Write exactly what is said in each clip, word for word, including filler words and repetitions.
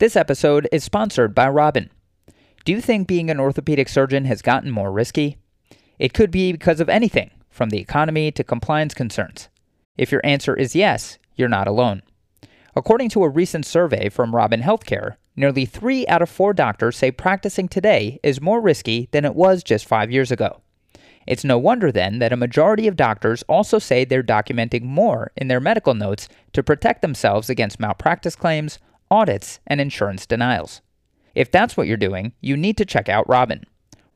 This episode is sponsored by Robin. Do you think being an orthopedic surgeon has gotten more risky? It could be because of anything, from the economy to compliance concerns. If your answer is yes, you're not alone. According to a recent survey from Robin Healthcare, nearly three out of four doctors say practicing today is more risky than it was just five years ago. It's no wonder then that a majority of doctors also say they're documenting more in their medical notes to protect themselves against malpractice claims, audits, and insurance denials. If that's what you're doing, you need to check out Robin.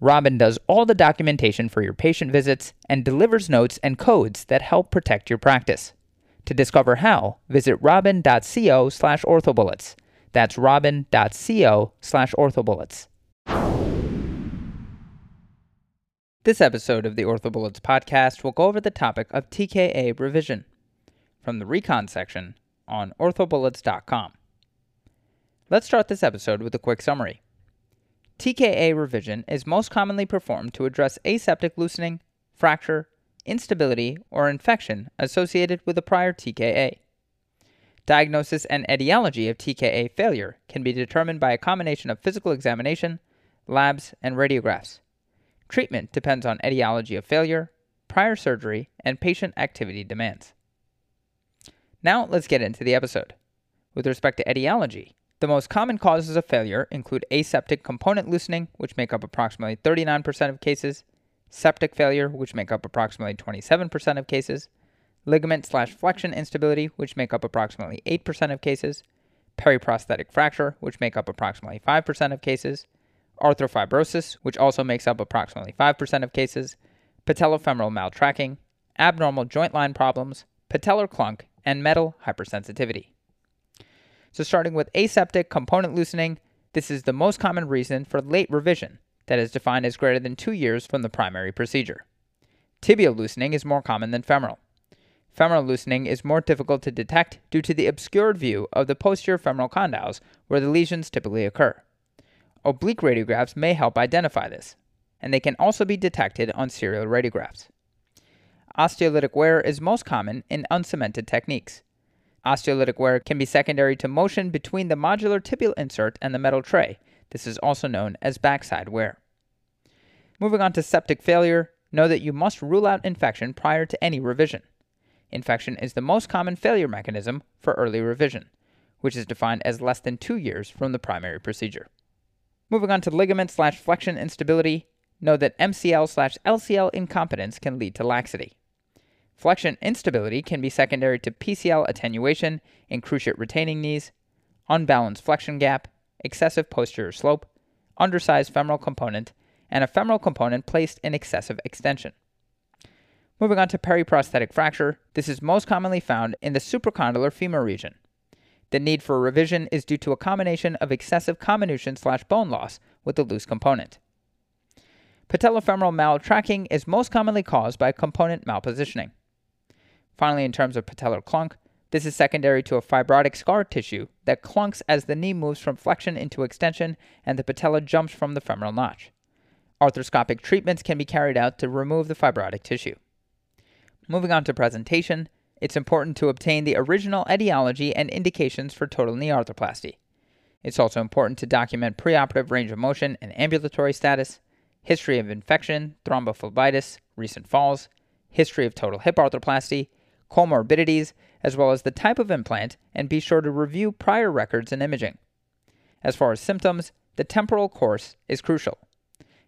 Robin does all the documentation for your patient visits and delivers notes and codes that help protect your practice. To discover how, visit robin.co slash orthobullets. That's robin.co slash orthobullets. This episode of the Orthobullets podcast will go over the topic of T K A revision from the Recon section on orthobullets dot com. Let's start this episode with a quick summary. T K A revision is most commonly performed to address aseptic loosening, fracture, instability, or infection associated with a prior T K A. Diagnosis and etiology of T K A failure can be determined by a combination of physical examination, labs, and radiographs. Treatment depends on etiology of failure, prior surgery, and patient activity demands. Now let's get into the episode. With respect to etiology, the most common causes of failure include aseptic component loosening, which make up approximately thirty-nine percent of cases, septic failure, which make up approximately twenty-seven percent of cases, ligament slash flexion instability, which make up approximately eight percent of cases, periprosthetic fracture, which make up approximately five percent of cases, arthrofibrosis, which also makes up approximately five percent of cases, patellofemoral maltracking, abnormal joint line problems, patellar clunk, and metal hypersensitivity. So starting with aseptic component loosening, this is the most common reason for late revision that is defined as greater than two years from the primary procedure. Tibial loosening is more common than femoral. Femoral loosening is more difficult to detect due to the obscured view of the posterior femoral condyles where the lesions typically occur. Oblique radiographs may help identify this, and they can also be detected on serial radiographs. Osteolytic wear is most common in uncemented techniques. Osteolytic wear can be secondary to motion between the modular tibial insert and the metal tray. This is also known as backside wear. Moving on to septic failure, know that you must rule out infection prior to any revision. Infection is the most common failure mechanism for early revision, which is defined as less than two years from the primary procedure. Moving on to ligament slash flexion instability, know that M C L slash L C L incompetence can lead to laxity. Flexion instability can be secondary to P C L attenuation in cruciate retaining knees, unbalanced flexion gap, excessive posterior slope, undersized femoral component, and a femoral component placed in excessive extension. Moving on to periprosthetic fracture, this is most commonly found in the supracondylar femur region. The need for revision is due to a combination of excessive comminution slash bone loss with a loose component. Patellofemoral maltracking is most commonly caused by component malpositioning. Finally, in terms of patellar clunk, this is secondary to a fibrotic scar tissue that clunks as the knee moves from flexion into extension and the patella jumps from the femoral notch. Arthroscopic treatments can be carried out to remove the fibrotic tissue. Moving on to presentation, it's important to obtain the original etiology and indications for total knee arthroplasty. It's also important to document preoperative range of motion and ambulatory status, history of infection, thrombophlebitis, recent falls, history of total hip arthroplasty, comorbidities, as well as the type of implant, and be sure to review prior records and imaging. As far as symptoms, the temporal course is crucial.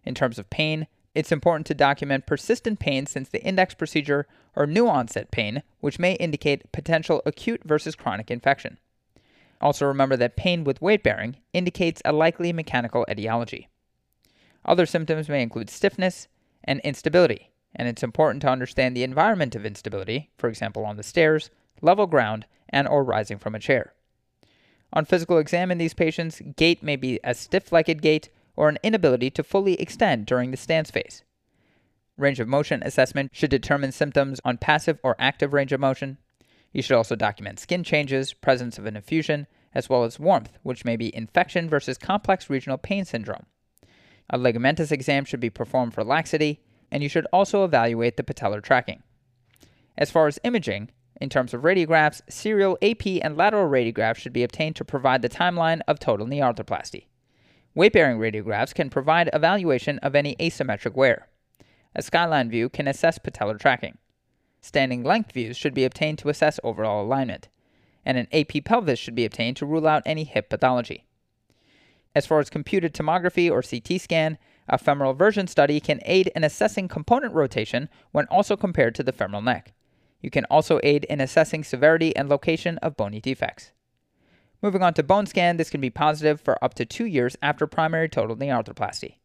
In terms of pain, it's important to document persistent pain since the index procedure or new onset pain, which may indicate potential acute versus chronic infection. Also remember that pain with weight bearing indicates a likely mechanical etiology. Other symptoms may include stiffness and instability, and it's important to understand the environment of instability, for example on the stairs, level ground, and or rising from a chair. On physical exam in these patients, gait may be a stiff-legged gait or an inability to fully extend during the stance phase. Range of motion assessment should determine symptoms on passive or active range of motion. You should also document skin changes, presence of an effusion, as well as warmth, which may be infection versus complex regional pain syndrome. A ligamentous exam should be performed for laxity, and you should also evaluate the patellar tracking. As far as imaging, In terms of radiographs, serial A P and lateral radiographs should be obtained to provide the timeline of total knee arthroplasty. Weight-bearing radiographs can provide evaluation of any asymmetric wear. A skyline view can assess patellar tracking. Standing length views should be obtained to assess overall alignment, and an A P pelvis should be obtained to rule out any hip pathology. As far as computed tomography or C T scan, a femoral version study can aid in assessing component rotation when also compared to the femoral neck. You can also aid in assessing severity and location of bony defects. Moving on to bone scan, this can be positive for up to two years after primary total knee arthroplasty.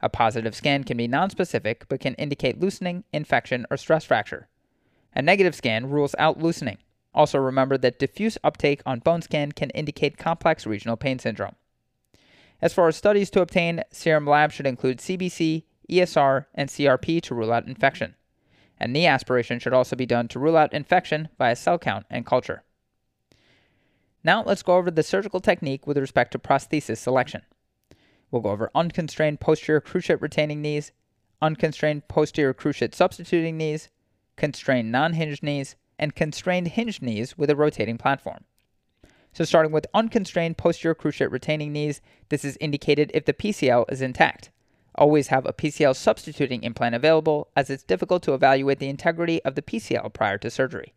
A positive scan can be nonspecific but can indicate loosening, infection, or stress fracture. A negative scan rules out loosening. Also remember that diffuse uptake on bone scan can indicate complex regional pain syndrome. As far as studies to obtain, serum labs should include C B C, E S R, and C R P to rule out infection. A knee aspiration should also be done to rule out infection via cell count and culture. Now let's go over the surgical technique with respect to prosthesis selection. We'll go over unconstrained posterior cruciate retaining knees, unconstrained posterior cruciate substituting knees, constrained non-hinged knees, and constrained hinged knees with a rotating platform. So starting with unconstrained posterior cruciate retaining knees, this is indicated if the P C L is intact. Always have a P C L substituting implant available, as it's difficult to evaluate the integrity of the P C L prior to surgery.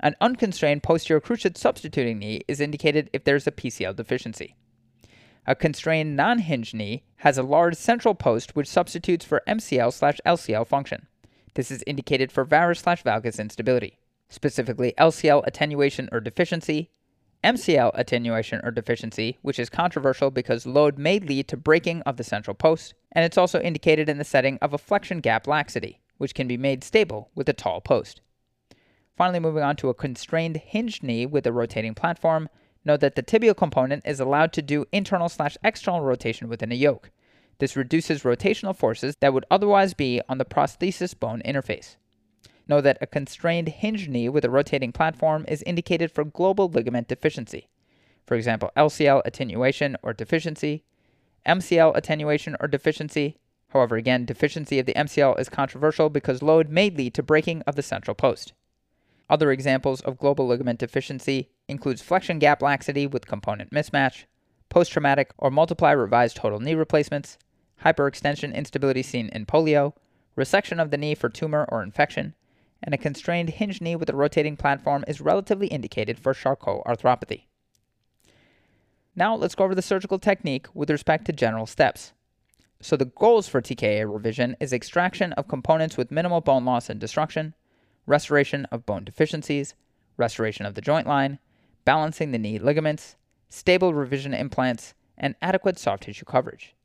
An unconstrained posterior cruciate substituting knee is indicated if there's a P C L deficiency. A constrained non-hinged knee has a large central post which substitutes for M C L slash L C L function. This is indicated for varus slash valgus instability, specifically L C L attenuation or deficiency, M C L attenuation or deficiency, which is controversial because load may lead to breaking of the central post, and it's also indicated in the setting of a flexion gap laxity, which can be made stable with a tall post. Finally, moving on to a constrained hinged knee with a rotating platform, note that the tibial component is allowed to do internal slash external rotation within a yoke. This reduces rotational forces that would otherwise be on the prosthesis bone interface. Know that a constrained hinged knee with a rotating platform is indicated for global ligament deficiency, for example, L C L attenuation or deficiency, M C L attenuation or deficiency. However, again, deficiency of the M C L is controversial because load may lead to breaking of the central post. Other examples of global ligament deficiency includes flexion gap laxity with component mismatch, post-traumatic or multiply-revised total knee replacements, hyperextension instability seen in polio, resection of the knee for tumor or infection, and a constrained hinged knee with a rotating platform is relatively indicated for Charcot arthropathy. Now let's go over the surgical technique with respect to general steps. So the goals for T K A revision is extraction of components with minimal bone loss and destruction, restoration of bone deficiencies, restoration of the joint line, balancing the knee ligaments, stable revision implants, and adequate soft tissue coverage.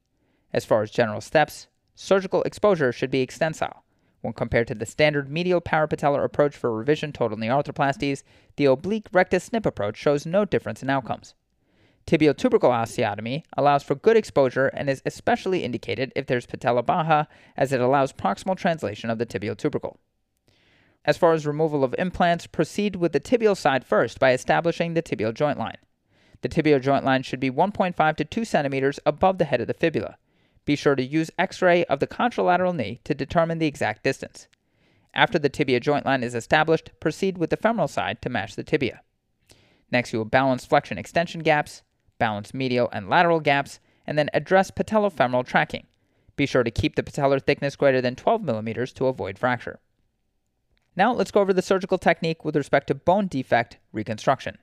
As far as general steps, surgical exposure should be extensile. When compared to the standard medial parapatellar approach for revision total knee arthroplasties, the oblique rectus snip approach shows no difference in outcomes. Tibial tubercle osteotomy allows for good exposure and is especially indicated if there's patella baja, as it allows proximal translation of the tibial tubercle. As far as removal of implants, proceed with the tibial side first by establishing the tibial joint line. The tibial joint line should be one point five to two centimeters above the head of the fibula. Be sure to use X-ray of the contralateral knee to determine the exact distance. After the tibia joint line is established, proceed with the femoral side to match the tibia. Next, you will balance flexion extension gaps, balance medial and lateral gaps, and then address patellofemoral tracking. Be sure to keep the patellar thickness greater than twelve millimeters to avoid fracture. Now let's go over the surgical technique with respect to bone defect reconstruction.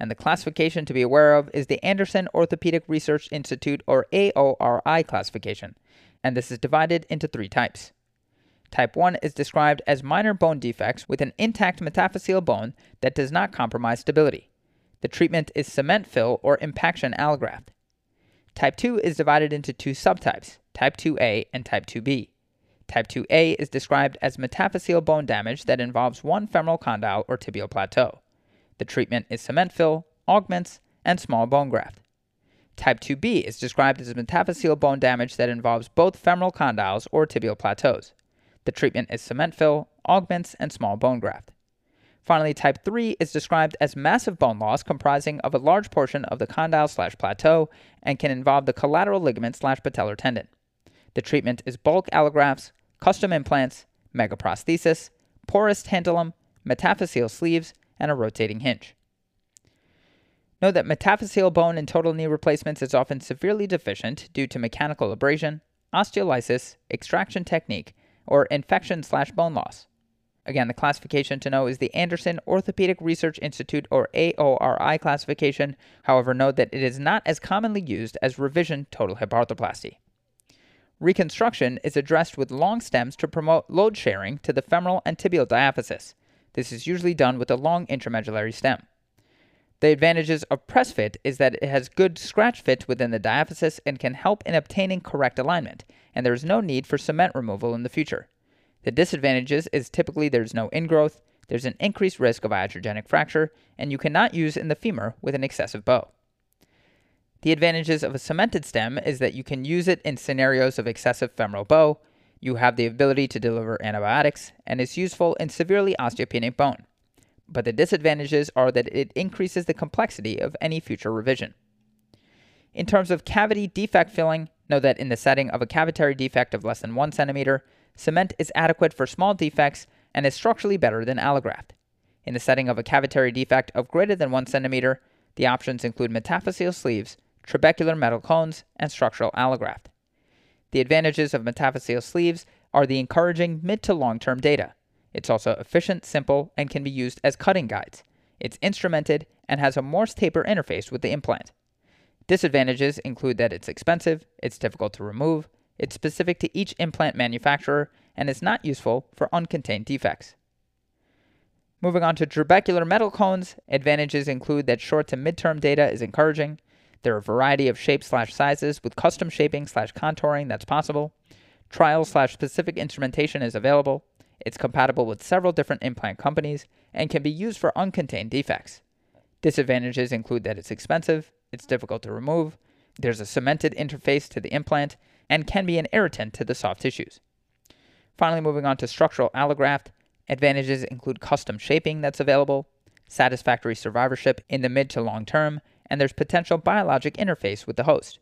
And the classification to be aware of is the Anderson Orthopedic Research Institute, or A O R I classification, and this is divided into three types. Type one is described as minor bone defects with an intact metaphyseal bone that does not compromise stability. The treatment is cement fill or impaction allograft. Type two is divided into two subtypes, Type two A and Type two B. Type two A is described as metaphyseal bone damage that involves one femoral condyle or tibial plateau. The treatment is cement fill, augments, and small bone graft. Type two B is described as metaphyseal bone damage that involves both femoral condyles or tibial plateaus. The treatment is cement fill, augments, and small bone graft. Finally, Type three is described as massive bone loss comprising of a large portion of the condyle slash plateau and can involve the collateral ligament slash patellar tendon. The treatment is bulk allografts, custom implants, megaprosthesis, porous tantalum, metaphyseal sleeves, and a rotating hinge. Note that metaphyseal bone in total knee replacements is often severely deficient due to mechanical abrasion, osteolysis, extraction technique, or infection slash bone loss. Again, the classification to know is the Anderson Orthopedic Research Institute, or A O R I classification. However, note that it is not as commonly used as revision total hip arthroplasty. Reconstruction is addressed with long stems to promote load sharing to the femoral and tibial diaphysis. This is usually done with a long intramedullary stem. The advantages of press fit is that it has good scratch fit within the diaphysis and can help in obtaining correct alignment, and there is no need for cement removal in the future. The disadvantages is typically there's no ingrowth, there's an increased risk of iatrogenic fracture, and you cannot use in the femur with an excessive bow. The advantages of a cemented stem is that you can use it in scenarios of excessive femoral bow, you have the ability to deliver antibiotics, and is useful in severely osteopenic bone. But the disadvantages are that it increases the complexity of any future revision. In terms of cavity defect filling, know that in the setting of a cavitary defect of less than one centimeter, cement is adequate for small defects and is structurally better than allograft. In the setting of a cavitary defect of greater than one centimeter, the options include metaphyseal sleeves, trabecular metal cones, and structural allograft. The advantages of metaphyseal sleeves are the encouraging mid to long-term data. It's also efficient, simple, and can be used as cutting guides. It's instrumented and has a Morse taper interface with the implant. Disadvantages include that it's expensive, it's difficult to remove, it's specific to each implant manufacturer, and is not useful for uncontained defects. Moving on to trabecular metal cones, advantages include that short to midterm data is encouraging. There are a variety of shapes slash sizes with custom shaping slash contouring that's possible. Trial slash specific instrumentation is available. It's compatible with several different implant companies and can be used for uncontained defects. Disadvantages include that it's expensive, it's difficult to remove, there's a cemented interface to the implant, and can be an irritant to the soft tissues. Finally, moving on to structural allograft, advantages include custom shaping that's available, satisfactory survivorship in the mid to long term, and there's potential biologic interface with the host.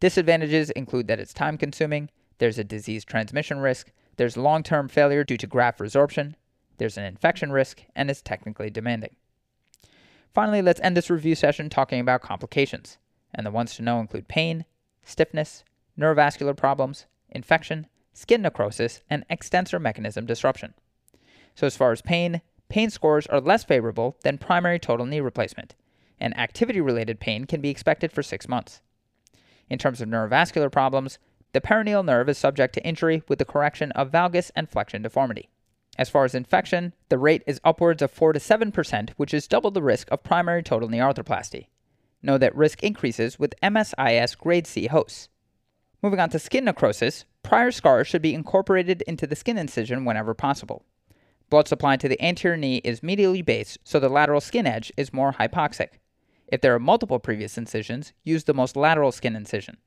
Disadvantages include that it's time-consuming, there's a disease transmission risk, there's long-term failure due to graft resorption, there's an infection risk, and it's technically demanding. Finally, let's end this review session talking about complications, and the ones to know include pain, stiffness, neurovascular problems, infection, skin necrosis, and extensor mechanism disruption. So as far as pain, pain scores are less favorable than primary total knee replacement, and activity-related pain can be expected for six months. In terms of neurovascular problems, the peroneal nerve is subject to injury with the correction of valgus and flexion deformity. As far as infection, the rate is upwards of four to seven percent, which is double the risk of primary total knee arthroplasty. Know that risk increases with M S I S grade C hosts. Moving on to skin necrosis, prior scars should be incorporated into the skin incision whenever possible. Blood supply to the anterior knee is medially based, so the lateral skin edge is more hypoxic. If there are multiple previous incisions, use the most lateral skin incision.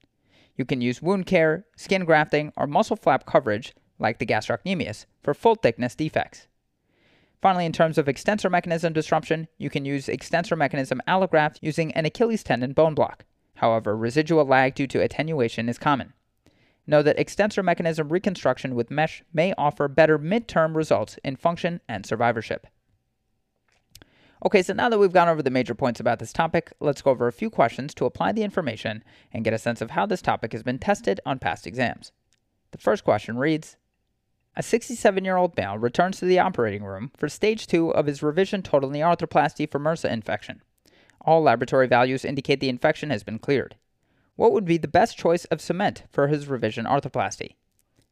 You can use wound care, skin grafting, or muscle flap coverage, like the gastrocnemius, for full thickness defects. Finally, in terms of extensor mechanism disruption, you can use extensor mechanism allograft using an Achilles tendon bone block. However, residual lag due to attenuation is common. Know that extensor mechanism reconstruction with mesh may offer better mid-term results in function and survivorship. Okay, so now that we've gone over the major points about this topic, let's go over a few questions to apply the information and get a sense of how this topic has been tested on past exams. The first question reads, a sixty-seven-year-old male returns to the operating room for stage two of his revision total knee arthroplasty for M R S A infection. All laboratory values indicate the infection has been cleared. What would be the best choice of cement for his revision arthroplasty?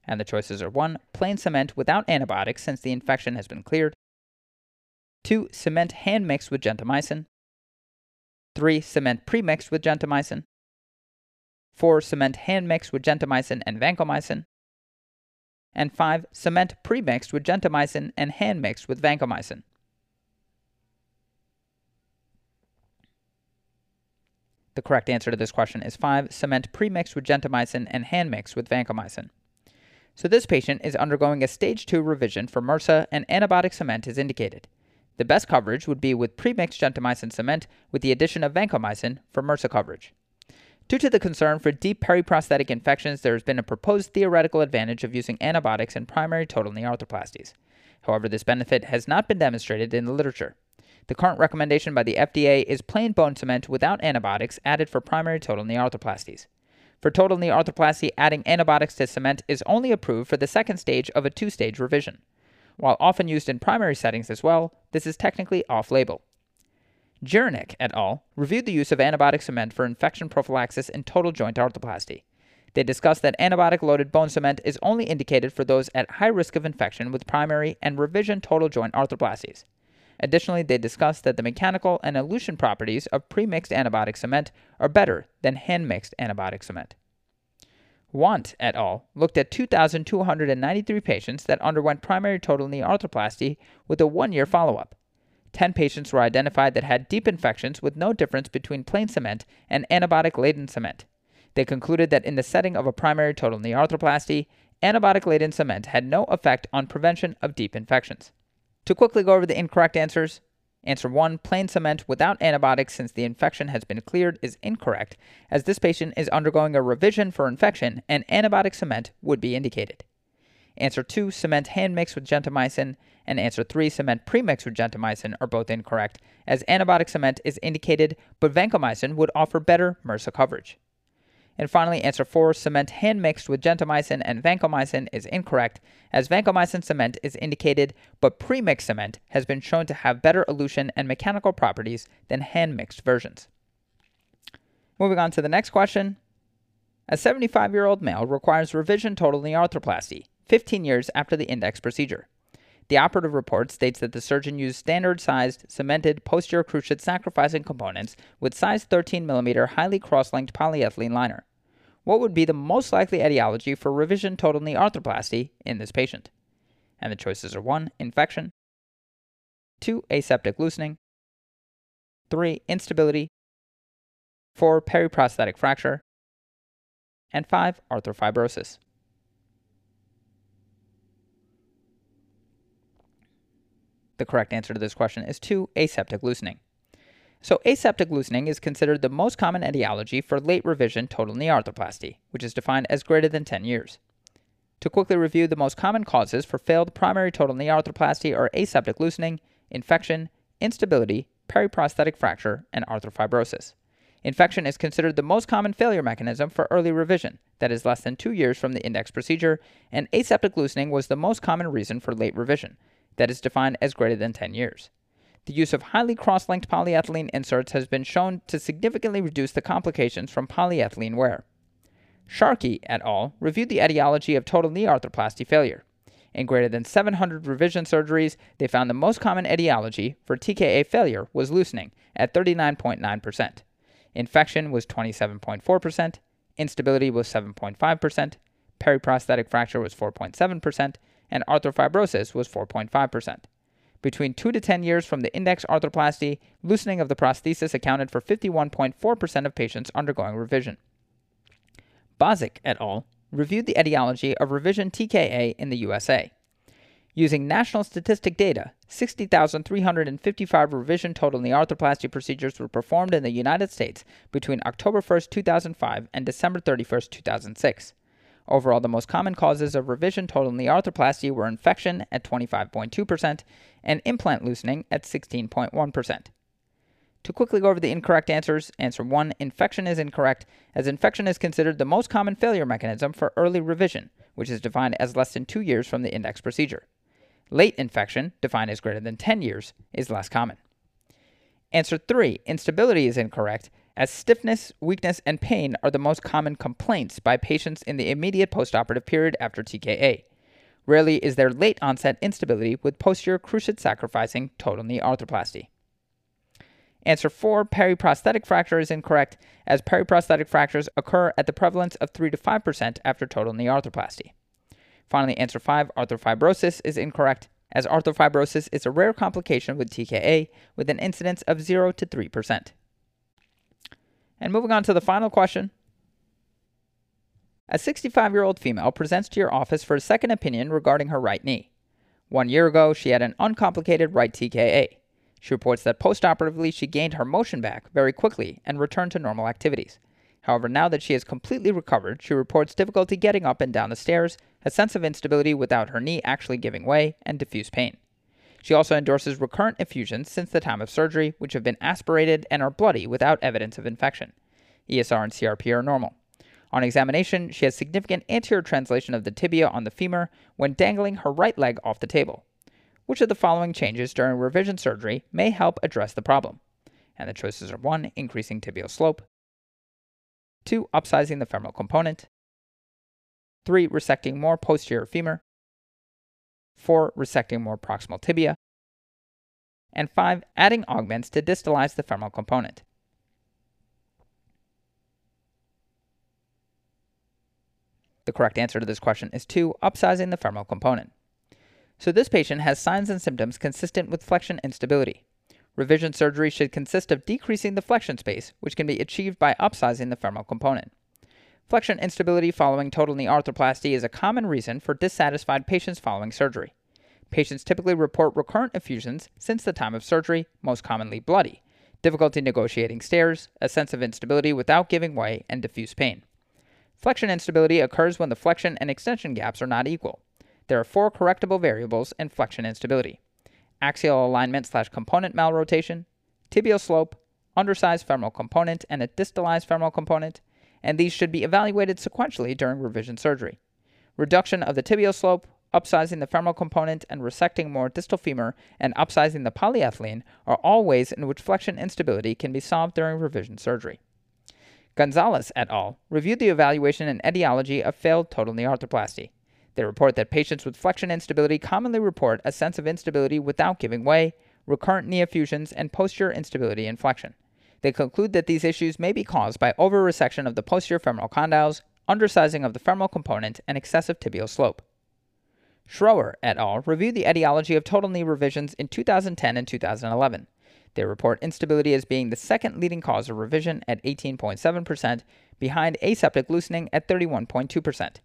And the choices are one Plain cement without antibiotics since the infection has been cleared. two Cement hand-mixed with gentamicin. three Cement pre-mixed with gentamicin. four Cement hand-mixed with gentamicin and vancomycin. And five Cement pre-mixed with gentamicin and hand-mixed with vancomycin. The correct answer to this question is five Cement pre-mixed with gentamicin and hand-mixed with vancomycin. So this patient is undergoing a stage two revision for M R S A and antibiotic cement is indicated. The best coverage would be with pre-mixed gentamicin cement with the addition of vancomycin for M R S A coverage. Due to the concern for deep periprosthetic infections, there has been a proposed theoretical advantage of using antibiotics in primary total knee arthroplasties. However, this benefit has not been demonstrated in the literature. The current recommendation by the F D A is plain bone cement without antibiotics added for primary total knee arthroplasties. For total knee arthroplasty, adding antibiotics to cement is only approved for the second stage of a two-stage revision. While often used in primary settings as well, this is technically off-label. Jerenik et al. Reviewed the use of antibiotic cement for infection prophylaxis in total joint arthroplasty. They discussed that antibiotic-loaded bone cement is only indicated for those at high risk of infection with primary and revision total joint arthroplasties. Additionally, they discussed that the mechanical and elution properties of pre-mixed antibiotic cement are better than hand-mixed antibiotic cement. Want et al. Looked at two thousand two hundred ninety-three patients that underwent primary total knee arthroplasty with a one-year follow-up. ten patients were identified that had deep infections with no difference between plain cement and antibiotic-laden cement. They concluded that in the setting of a primary total knee arthroplasty, antibiotic-laden cement had no effect on prevention of deep infections. To quickly go over the incorrect answers, answer one, plain cement without antibiotics since the infection has been cleared is incorrect, as this patient is undergoing a revision for infection and antibiotic cement would be indicated. Answer two, cement hand mixed with gentamicin, and answer three, cement pre-mixed with gentamicin are both incorrect, as antibiotic cement is indicated, but vancomycin would offer better MRSA coverage. And finally, answer four, cement hand mixed with gentamicin and vancomycin is incorrect, as vancomycin cement is indicated, but pre-mixed cement has been shown to have better elution and mechanical properties than hand-mixed versions. Moving on to the next question. A seventy-five-year-old male requires revision total knee arthroplasty, fifteen years after the index procedure. The operative report states that the surgeon used standard-sized, cemented, posterior cruciate sacrificing components with size thirteen millimeter highly cross-linked polyethylene liner. What would be the most likely etiology for revision total knee arthroplasty in this patient? And the choices are one, infection, two, aseptic loosening, three, instability, four, periprosthetic fracture, and five, arthrofibrosis. The correct answer to this question is two, aseptic loosening. So aseptic loosening is considered the most common etiology for late revision total knee arthroplasty, which is defined as greater than ten years. To quickly review the most common causes for failed primary total knee arthroplasty are aseptic loosening, infection, instability, periprosthetic fracture, and arthrofibrosis. Infection is considered the most common failure mechanism for early revision, that is less than two years from the index procedure, and aseptic loosening was the most common reason for late revision, that is defined as greater than ten years. The use of highly cross-linked polyethylene inserts has been shown to significantly reduce the complications from polyethylene wear. Sharkey et al. Reviewed the etiology of total knee arthroplasty failure. In greater than seven hundred revision surgeries, they found the most common etiology for T K A failure was loosening at thirty-nine point nine percent. Infection was twenty-seven point four percent, instability was seven point five percent, periprosthetic fracture was four point seven percent, and arthrofibrosis was four point five percent. Between two to ten years from the index arthroplasty, loosening of the prosthesis accounted for fifty-one point four percent of patients undergoing revision. Bozic et al. Reviewed the etiology of revision T K A in the U S A. Using national statistic data, sixty thousand three hundred fifty-five revision total knee arthroplasty procedures were performed in the United States between October first, two thousand five and December thirty-first, two thousand six. Overall, the most common causes of revision total knee arthroplasty were infection at twenty-five point two percent and implant loosening at sixteen point one percent. To quickly go over the incorrect answers, answer one, infection is incorrect, as infection is considered the most common failure mechanism for early revision, which is defined as less than two years from the index procedure. Late infection, defined as greater than ten years, is less common. Answer three, instability is incorrect, as stiffness, weakness, and pain are the most common complaints by patients in the immediate postoperative period after T K A. Rarely is there late-onset instability with posterior cruciate sacrificing total knee arthroplasty. Answer four, periprosthetic fracture is incorrect, as periprosthetic fractures occur at the prevalence of three to five percent after total knee arthroplasty. Finally, answer five, arthrofibrosis is incorrect, as arthrofibrosis is a rare complication with T K A with an incidence of zero to three percent. And moving on to the final question. A sixty-five-year-old female presents to your office for a second opinion regarding her right knee. One year ago, she had an uncomplicated right T K A. She reports that postoperatively she gained her motion back very quickly and returned to normal activities. However, now that she has completely recovered, she reports difficulty getting up and down the stairs, a sense of instability without her knee actually giving way, and diffuse pain. She also endorses recurrent effusions since the time of surgery, which have been aspirated and are bloody without evidence of infection. E S R and C R P are normal. On examination, she has significant anterior translation of the tibia on the femur when dangling her right leg off the table. Which of the following changes during revision surgery may help address the problem? And the choices are one, increasing tibial slope, two, upsizing the femoral component, three, resecting more posterior femur, four, resecting more proximal tibia, and five, adding augments to distalize the femoral component. The correct answer to this question is two, upsizing the femoral component. So this patient has signs and symptoms consistent with flexion instability. Revision surgery should consist of decreasing the flexion space, which can be achieved by upsizing the femoral component. Flexion instability following total knee arthroplasty is a common reason for dissatisfied patients following surgery. Patients typically report recurrent effusions since the time of surgery, most commonly bloody, difficulty negotiating stairs, a sense of instability without giving way, and diffuse pain. Flexion instability occurs when the flexion and extension gaps are not equal. There are four correctable variables in flexion instability: axial alignment slash component malrotation, tibial slope, undersized femoral component and a distalized femoral component, and these should be evaluated sequentially during revision surgery. Reduction of the tibial slope, upsizing the femoral component, and resecting more distal femur and upsizing the polyethylene are all ways in which flexion instability can be solved during revision surgery. Gonzalez et al. Reviewed the evaluation and etiology of failed total knee arthroplasty. They report that patients with flexion instability commonly report a sense of instability without giving way, recurrent knee effusions, and posterior instability in flexion. They conclude that these issues may be caused by over-resection of the posterior femoral condyles, undersizing of the femoral component, and excessive tibial slope. Schroer et al. Reviewed the etiology of total knee revisions in two thousand ten and two thousand eleven. They report instability as being the second leading cause of revision at eighteen point seven percent, behind aseptic loosening at thirty-one point two percent.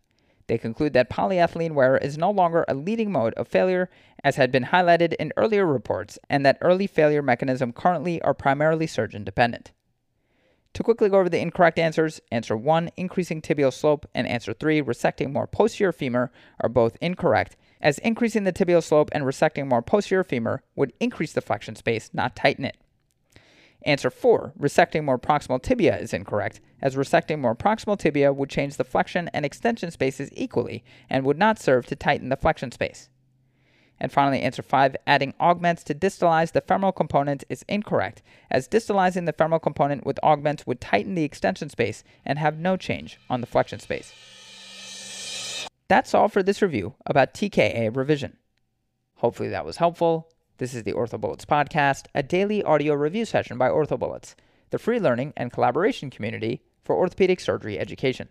They conclude that polyethylene wear is no longer a leading mode of failure, as had been highlighted in earlier reports, and that early failure mechanisms currently are primarily surgeon-dependent. To quickly go over the incorrect answers, answer one, increasing tibial slope, and answer three, resecting more posterior femur, are both incorrect, as increasing the tibial slope and resecting more posterior femur would increase the flexion space, not tighten it. Answer four, resecting more proximal tibia, is incorrect, as resecting more proximal tibia would change the flexion and extension spaces equally and would not serve to tighten the flexion space. And finally, answer five, adding augments to distalize the femoral component, is incorrect, as distalizing the femoral component with augments would tighten the extension space and have no change on the flexion space. That's all for this review about T K A revision. Hopefully that was helpful. This is the Orthobullets podcast, a daily audio review session by Orthobullets, the free learning and collaboration community for orthopedic surgery education.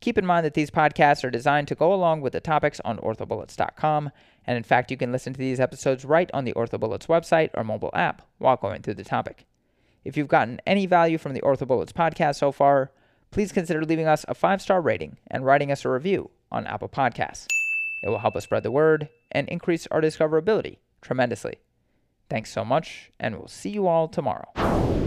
Keep in mind that these podcasts are designed to go along with the topics on orthobullets dot com, and in fact, you can listen to these episodes right on the Orthobullets website or mobile app while going through the topic. If you've gotten any value from the Orthobullets podcast so far, please consider leaving us a five-star rating and writing us a review on Apple Podcasts. It will help us spread the word and increase our discoverability tremendously. Thanks so much, and we'll see you all tomorrow.